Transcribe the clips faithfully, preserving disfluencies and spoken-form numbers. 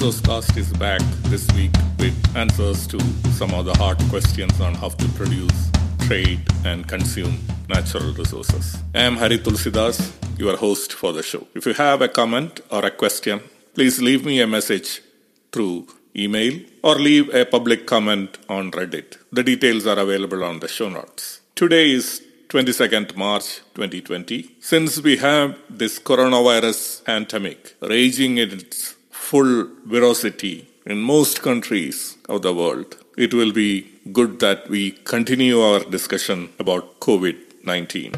ResourceCast is back this week with answers to some of the hard questions on how to produce, trade, and consume natural resources. I am Hari Tulsidas, your host for the show. If you have a comment or a question, please leave me a message through email or leave a public comment on Reddit. The details are available on the show notes. Today is twenty-second of March twenty twenty. Since we have this coronavirus pandemic raging in its full ferocity in most countries of the world, it will be good that we continue our discussion about COVID nineteen.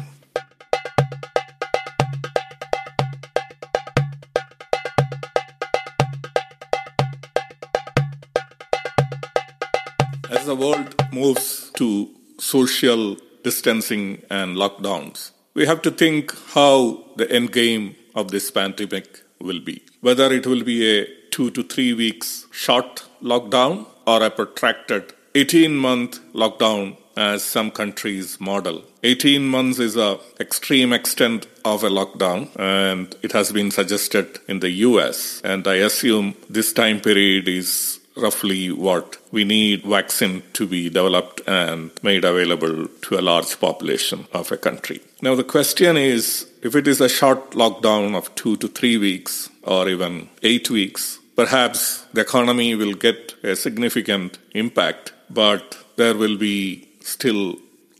As the world moves to social distancing and lockdowns, we have to think how the end game of this pandemic will be. Whether it will be a two to three weeks short lockdown or a protracted eighteen-month lockdown as some countries model. eighteen months is an extreme extent of a lockdown, and it has been suggested in the U S. And I assume this time period is roughly what we need vaccine to be developed and made available to a large population of a country. Now the question is, if it is a short lockdown of two to three weeks or even eight weeks, perhaps the economy will get a significant impact, but there will be still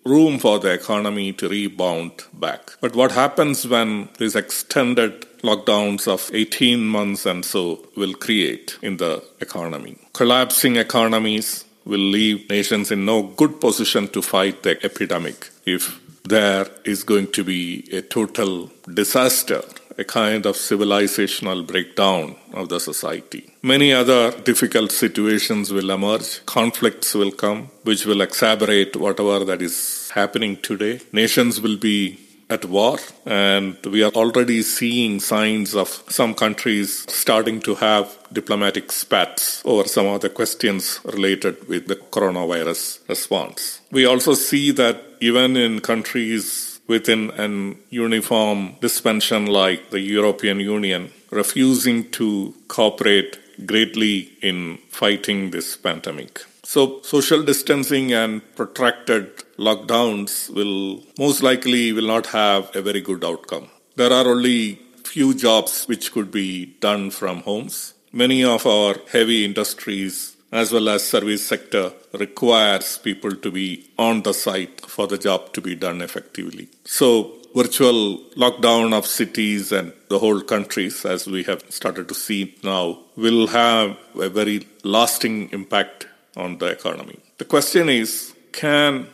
room for the economy to rebound back. But what happens when these extended lockdowns of eighteen months and so will create in the economy? Collapsing economies will leave nations in no good position to fight the epidemic if there is going to be a total disaster, a kind of civilizational breakdown of the society. Many other difficult situations will emerge. Conflicts will come, which will exacerbate whatever that is happening today. Nations will be at war, and we are already seeing signs of some countries starting to have diplomatic spats over some of the questions related with the coronavirus response. We also see that even in countries within an uniform dispensation like the European Union, refusing to cooperate greatly in fighting this pandemic. So social distancing and protracted lockdowns will most likely will not have a very good outcome. There are only few jobs which could be done from homes. Many of our heavy industries as well as service sector requires people to be on the site for the job to be done effectively. So virtual lockdown of cities and the whole countries, as we have started to see now, will have a very lasting impact on the economy. The question is, can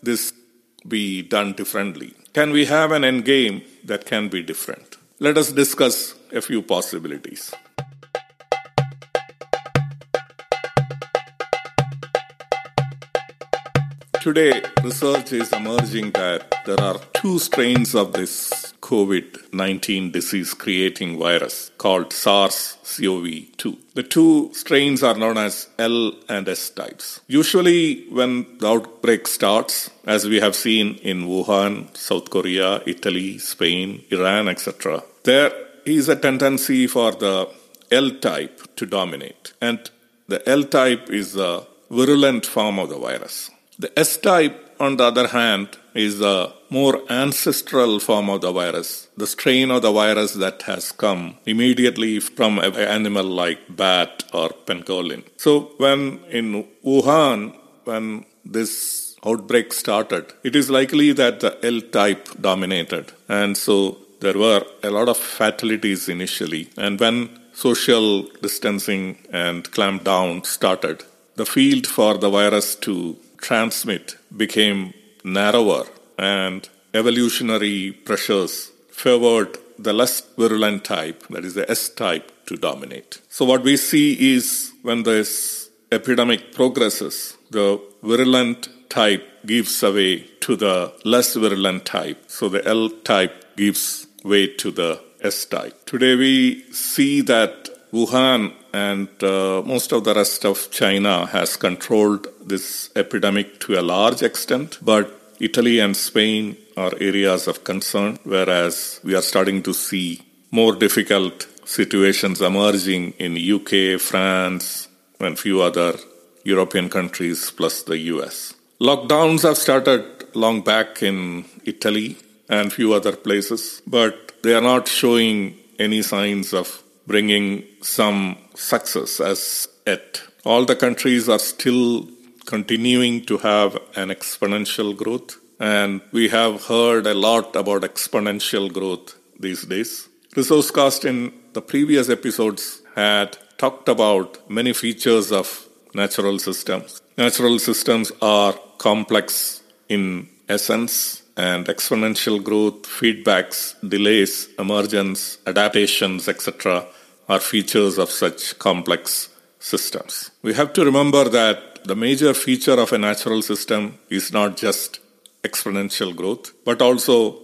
this be done differently? Can we have an end game that can be different? Let us discuss a few possibilities. Today, research is emerging that there are two strains of this COVID nineteen disease-creating virus called SARS C o V two. The two strains are known as L and S types. Usually, when the outbreak starts, as we have seen in Wuhan, South Korea, Italy, Spain, Iran, et cetera, there is a tendency for the L type to dominate. And the L type is the virulent form of the virus. The S type, on the other hand, is a more ancestral form of the virus, the strain of the virus that has come immediately from an animal like bat or pangolin. So when in Wuhan, when this outbreak started, it is likely that the L type dominated. And so there were a lot of fatalities initially. And when social distancing and clampdown started, the field for the virus to transmit became narrower, and evolutionary pressures favored the less virulent type, that is the S type, to dominate. So what we see is when this epidemic progresses, the virulent type gives way to the less virulent type. So the L type gives way to the S type. Today we see that Wuhan and uh, most of the rest of China has controlled this epidemic to a large extent, but Italy and Spain are areas of concern, whereas we are starting to see more difficult situations emerging in U K, France, and few other European countries, plus the U S. Lockdowns have started long back in Italy and few other places, but they are not showing any signs of bringing some success as yet. All the countries are still continuing to have an exponential growth, and we have heard a lot about exponential growth these days. ResourceCast in the previous episodes had talked about many features of natural systems. Natural systems are complex in essence, and exponential growth, feedbacks, delays, emergence, adaptations, et cetera are features of such complex systems. We have to remember that the major feature of a natural system is not just exponential growth, but also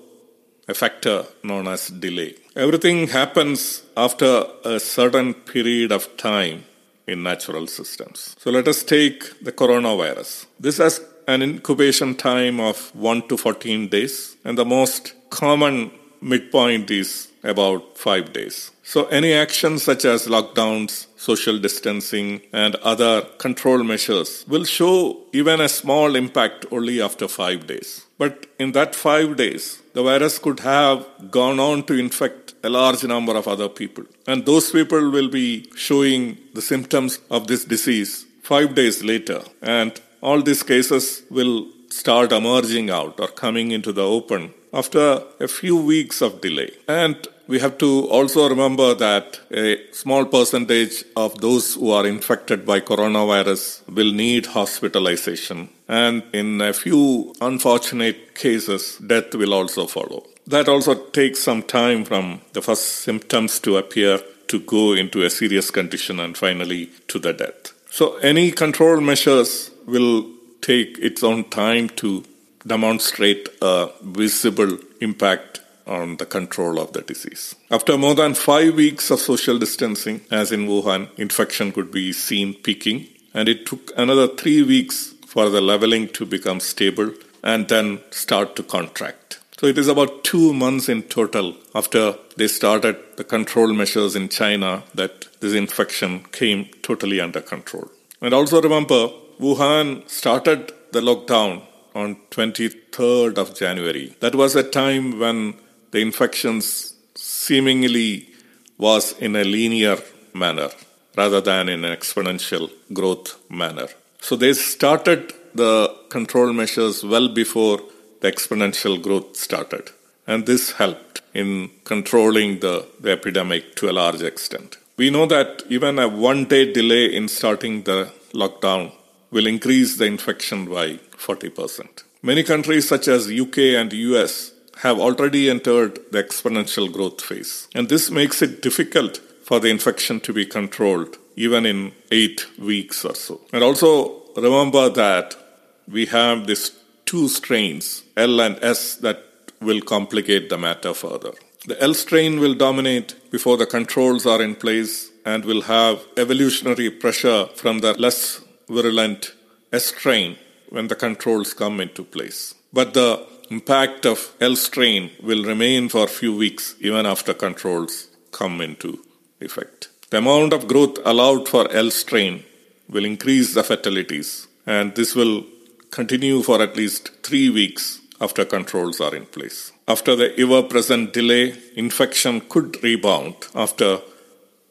a factor known as delay. Everything happens after a certain period of time in natural systems. So let us take the coronavirus. This has an incubation time of one to fourteen days, and the most common midpoint is about five days. So any actions such as lockdowns, social distancing, and other control measures will show even a small impact only after five days. But in that five days, the virus could have gone on to infect a large number of other people. And those people will be showing the symptoms of this disease five days later. And all these cases will start emerging out or coming into the open after a few weeks of delay. And we have to also remember that a small percentage of those who are infected by coronavirus will need hospitalization. And in a few unfortunate cases, death will also follow. That also takes some time from the first symptoms to appear to go into a serious condition and finally to the death. So any control measures will take its own time to demonstrate a visible impact on the control of the disease. After more than five weeks of social distancing, as in Wuhan, infection could be seen peaking, and it took another three weeks for the leveling to become stable and then start to contract. So it is about two months in total after they started the control measures in China that this infection came totally under control. And also remember, Wuhan started the lockdown on twenty-third of January. That was a time when the infections seemingly was in a linear manner rather than in an exponential growth manner. So they started the control measures well before the exponential growth started. And this helped in controlling the, the epidemic to a large extent. We know that even a one-day delay in starting the lockdown will increase the infection by forty percent. Many countries such as U K and U S have already entered the exponential growth phase. And this makes it difficult for the infection to be controlled even in eight weeks or so. And also remember that we have these two strains, L and S, that will complicate the matter further. The L strain will dominate before the controls are in place and will have evolutionary pressure from the less virulent S strain when the controls come into place. But the impact of L strain will remain for a few weeks even after controls come into effect. The amount of growth allowed for L strain will increase the fatalities, and this will continue for at least three weeks after controls are in place. After the ever-present delay, infection could rebound after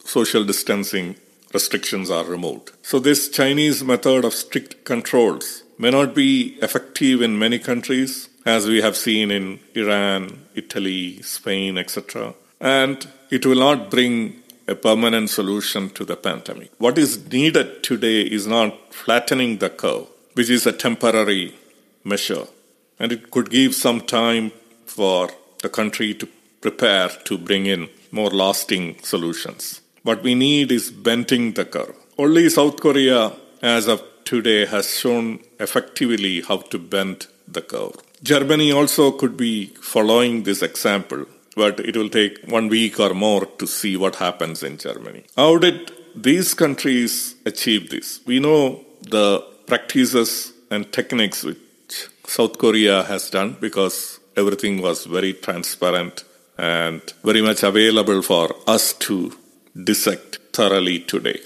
social distancing restrictions are removed. So this Chinese method of strict controls may not be effective in many countries, as we have seen in Iran, Italy, Spain, et cetera. And it will not bring a permanent solution to the pandemic. What is needed today is not flattening the curve, which is a temporary measure. And it could give some time for the country to prepare to bring in more lasting solutions. What we need is bending the curve. Only South Korea, as of today, has shown effectively how to bend the curve. Germany also could be following this example, but it will take one week or more to see what happens in Germany. How did these countries achieve this? We know the practices and techniques which South Korea has done because everything was very transparent and very much available for us to dissect thoroughly today.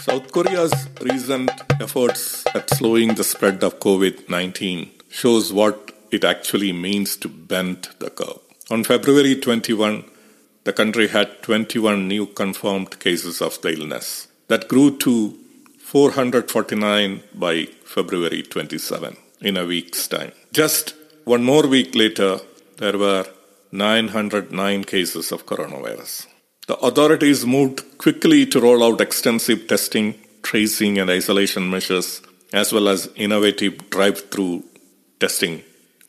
South Korea's recent efforts at slowing the spread of COVID nineteen shows what it actually means to bend the curve. On February twenty-first, the country had twenty-one new confirmed cases of the illness. That grew to four hundred forty-nine by February twenty-seventh, in a week's time. Just one more week later, there were nine hundred nine cases of coronavirus. The authorities moved quickly to roll out extensive testing, tracing and isolation measures, as well as innovative drive-through testing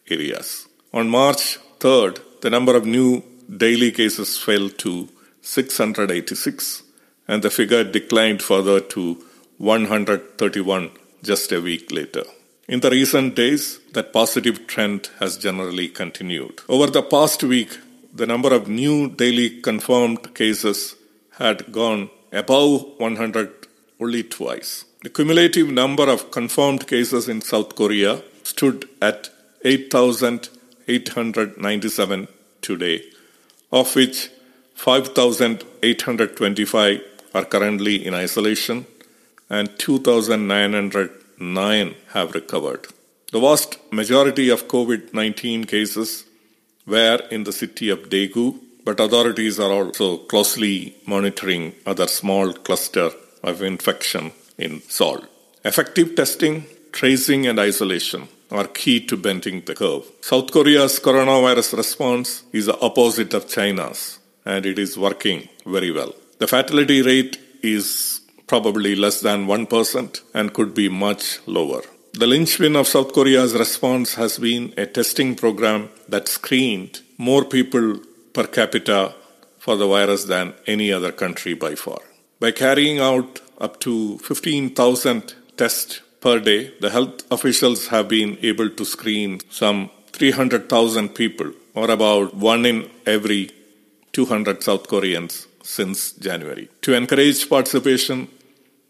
areas. On March third, the number of new daily cases fell to six hundred eighty-six, and the figure declined further to one hundred thirty-one just a week later. In the recent days, that positive trend has generally continued. Over the past week, the number of new daily confirmed cases had gone above one hundred only twice. The cumulative number of confirmed cases in South Korea stood at eight thousand eight hundred ninety-seven today, of which five thousand eight hundred twenty-five are currently in isolation and two thousand nine hundred nine have recovered. The vast majority of COVID nineteen cases were in the city of Daegu, but authorities are also closely monitoring other small cluster of infection in Seoul. Effective testing, tracing and isolation are key to bending the curve. South Korea's coronavirus response is the opposite of China's, and it is working very well. The fatality rate is probably less than one percent and could be much lower. The linchpin of South Korea's response has been a testing program that screened more people per capita for the virus than any other country by far. By carrying out up to fifteen thousand tests per day, the health officials have been able to screen some three hundred thousand people, or about one in every two hundred South Koreans since January. To encourage participation,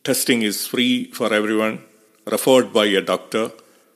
testing is free for everyone, referred by a doctor,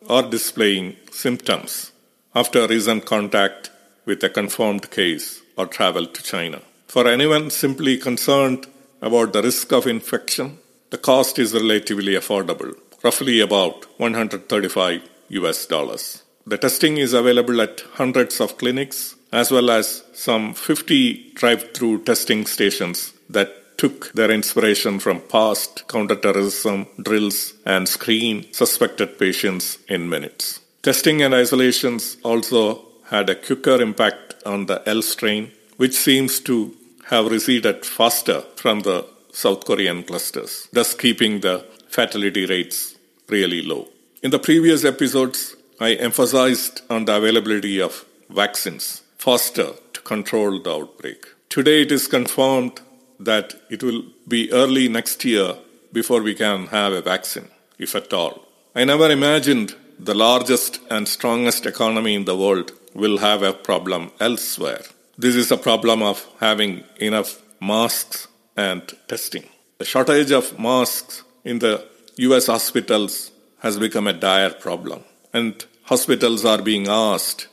or displaying symptoms after recent contact with a confirmed case or travel to China. For anyone simply concerned about the risk of infection, the cost is relatively affordable, roughly about one hundred thirty-five US dollars. The testing is available at hundreds of clinics, as well as some fifty drive-through testing stations that took their inspiration from past counterterrorism drills and screen suspected patients in minutes. Testing and isolations also had a quicker impact on the L strain, which seems to have receded faster from the South Korean clusters, thus keeping the fatality rates really low. In the previous episodes, I emphasized on the availability of vaccines faster to control the outbreak. Today it is confirmed that it will be early next year before we can have a vaccine, if at all. I never imagined the largest and strongest economy in the world will have a problem elsewhere. This is a problem of having enough masks and testing. The shortage of masks in the U S hospitals has become a dire problem, and hospitals are being asked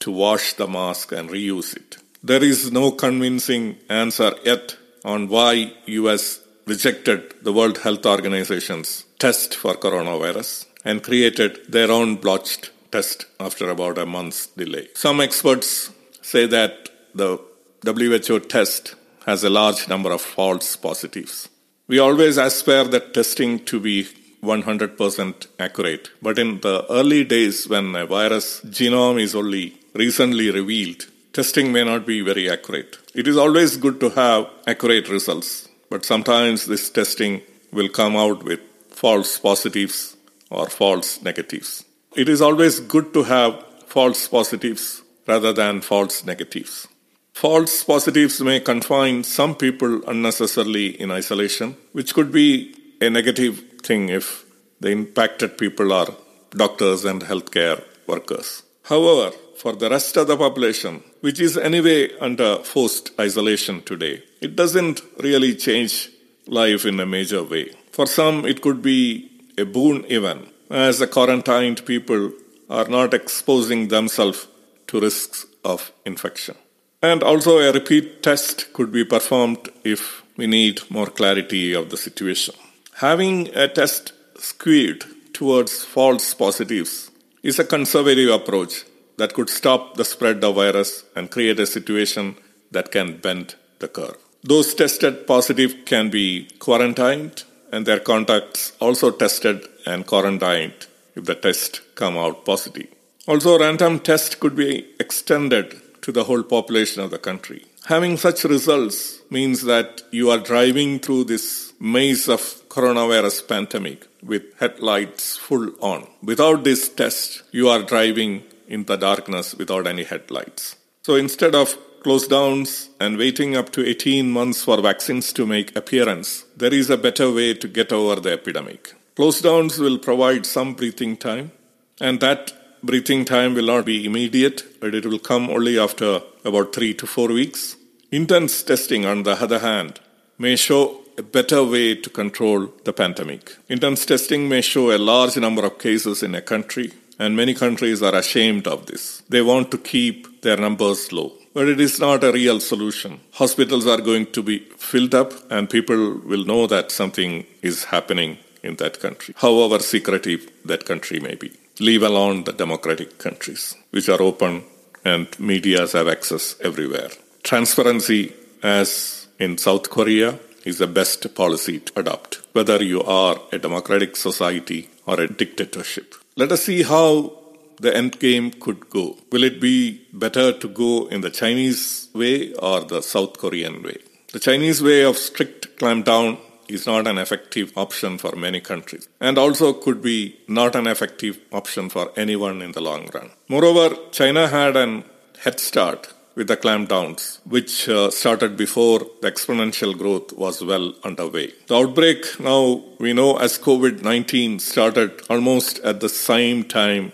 to wash the mask and reuse it. There is no convincing answer yet on why U S rejected the World Health Organization's test for coronavirus and created their own blotched test after about a month's delay. Some experts say that the W H O test has a large number of false positives. We always aspire that testing to be one hundred percent accurate, but in the early days when a virus genome is only recently revealed, testing may not be very accurate. It is always good to have accurate results, but sometimes this testing will come out with false positives or false negatives. It is always good to have false positives rather than false negatives. False positives may confine some people unnecessarily in isolation, which could be a negative thing if the impacted people are doctors and healthcare workers. However, for the rest of the population, which is anyway under forced isolation today, it doesn't really change life in a major way. For some, it could be a boon even, as the quarantined people are not exposing themselves to risks of infection. And also a repeat test could be performed if we need more clarity of the situation. Having a test skewed towards false positives is a conservative approach that could stop the spread of virus and create a situation that can bend the curve. Those tested positive can be quarantined and their contacts also tested and quarantined if the test come out positive. Also, random test could be extended to the whole population of the country. Having such results means that you are driving through this maze of coronavirus pandemic with headlights full on. Without this test, you are driving in the darkness without any headlights. So instead of close downs and waiting up to eighteen months for vaccines to make appearance, there is a better way to get over the epidemic. Close downs will provide some breathing time, and that breathing time will not be immediate, but it will come only after about three to four weeks. Intense testing, on the other hand, may show a better way to control the pandemic. Intense testing may show a large number of cases in a country, and many countries are ashamed of this. They want to keep their numbers low. But it is not a real solution. Hospitals are going to be filled up and people will know that something is happening in that country, however secretive that country may be. Leave alone the democratic countries, which are open and medias have access everywhere. Transparency, as in South Korea, is the best policy to adopt, whether you are a democratic society or a dictatorship. Let us see how the end game could go. Will it be better to go in the Chinese way or the South Korean way? The Chinese way of strict clampdown is not an effective option for many countries and also could be not an effective option for anyone in the long run. Moreover, China had an head start with the clampdowns, which uh, started before the exponential growth was well underway. The outbreak, now we know as COVID nineteen, started almost at the same time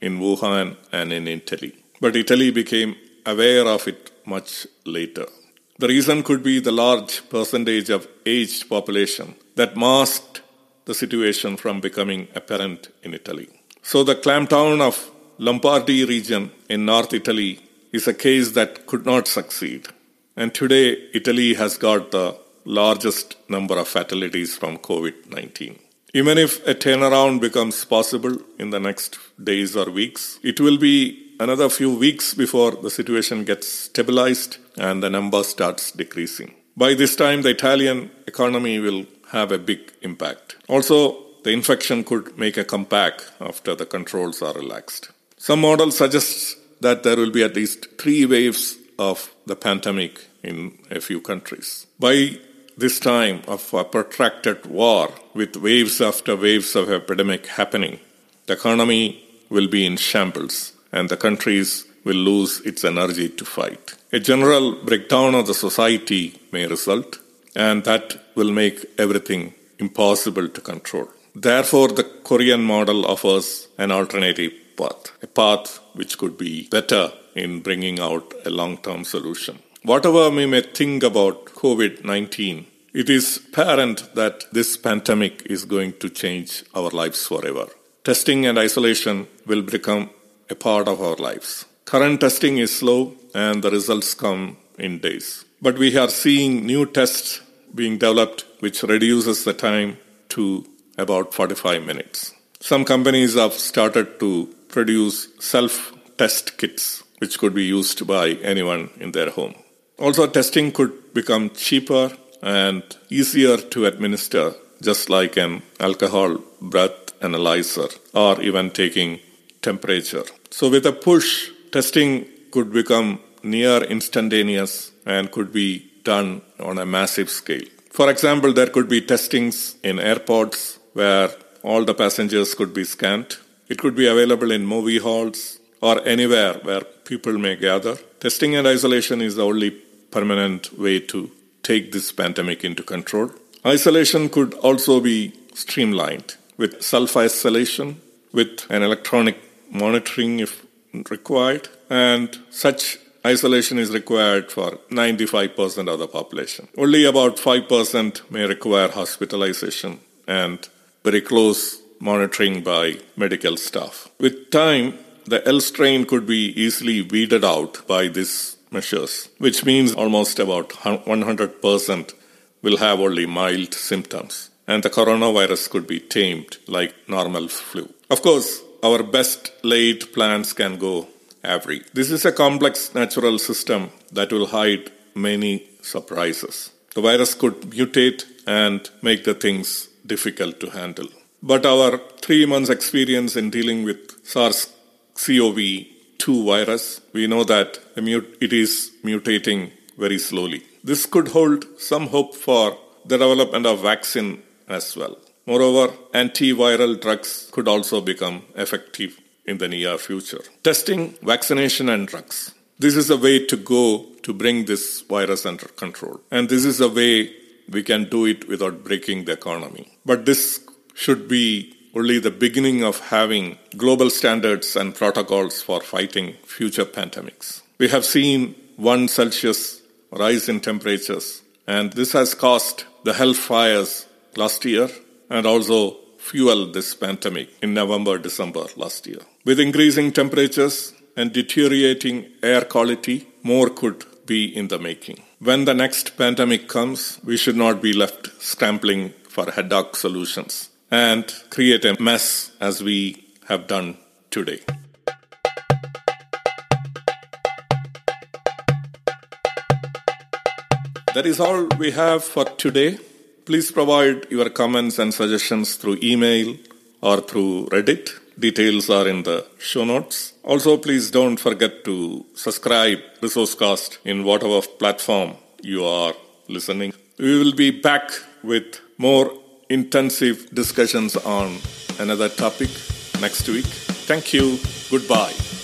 in Wuhan and in Italy. But Italy became aware of it much later. The reason could be the large percentage of aged population that masked the situation from becoming apparent in Italy. So the clampdown of Lombardy region in North Italy is a case that could not succeed. And today, Italy has got the largest number of fatalities from COVID nineteen. Even if a turnaround becomes possible in the next days or weeks, it will be another few weeks before the situation gets stabilized and the number starts decreasing. By this time, the Italian economy will have a big impact. Also, the infection could make a comeback after the controls are relaxed. Some models suggest that there will be at least three waves of the pandemic in a few countries. By this time of a protracted war with waves after waves of epidemic happening, the economy will be in shambles and the countries will lose its energy to fight. A general breakdown of the society may result, and that will make everything impossible to control. Therefore, the Korean model offers an alternative path, a path which could be better in bringing out a long-term solution. Whatever we may think about COVID nineteen, it is apparent that this pandemic is going to change our lives forever. Testing and isolation will become a part of our lives. Current testing is slow and the results come in days. But we are seeing new tests being developed which reduces the time to about forty-five minutes. Some companies have started to produce self-test kits which could be used by anyone in their home. Also, testing could become cheaper and easier to administer, just like an alcohol breath analyzer or even taking temperature. So with a push, testing could become near instantaneous and could be done on a massive scale. For example, there could be testings in airports where all the passengers could be scanned. It could be available in movie halls or anywhere where people may gather. Testing and isolation is the only permanent way to take this pandemic into control. Isolation could also be streamlined with self-isolation, with an electronic monitoring if required, and such isolation is required for ninety-five percent of the population. Only about five percent may require hospitalization and very close monitoring by medical staff. With time, the L strain could be easily weeded out by these measures, which means almost about one hundred percent will have only mild symptoms, and the coronavirus could be tamed like normal flu. Of course, our best laid plans can go awry. This is a complex natural system that will hide many surprises. The virus could mutate and make the things difficult to handle. But our three months experience in dealing with SARS-C o V two virus, we know that it is mutating very slowly. This could hold some hope for the development of vaccine as well. Moreover, antiviral drugs could also become effective in the near future. Testing, vaccination and drugs. This is a way to go to bring this virus under control. And this is a way we can do it without breaking the economy. But this should be only the beginning of having global standards and protocols for fighting future pandemics. We have seen one Celsius rise in temperatures, and this has caused the hellfires last year and also fueled this pandemic in November, December last year. With increasing temperatures and deteriorating air quality, more could be in the making. When the next pandemic comes, we should not be left scrambling for ad hoc solutions and create a mess as we have done today. That is all we have for today. Please provide your comments and suggestions through email or through Reddit. Details are in the show notes. Also, please don't forget to subscribe ResourceCast in whatever platform you are listening. We will be back with more intensive discussions on another topic next week. Thank you. Goodbye.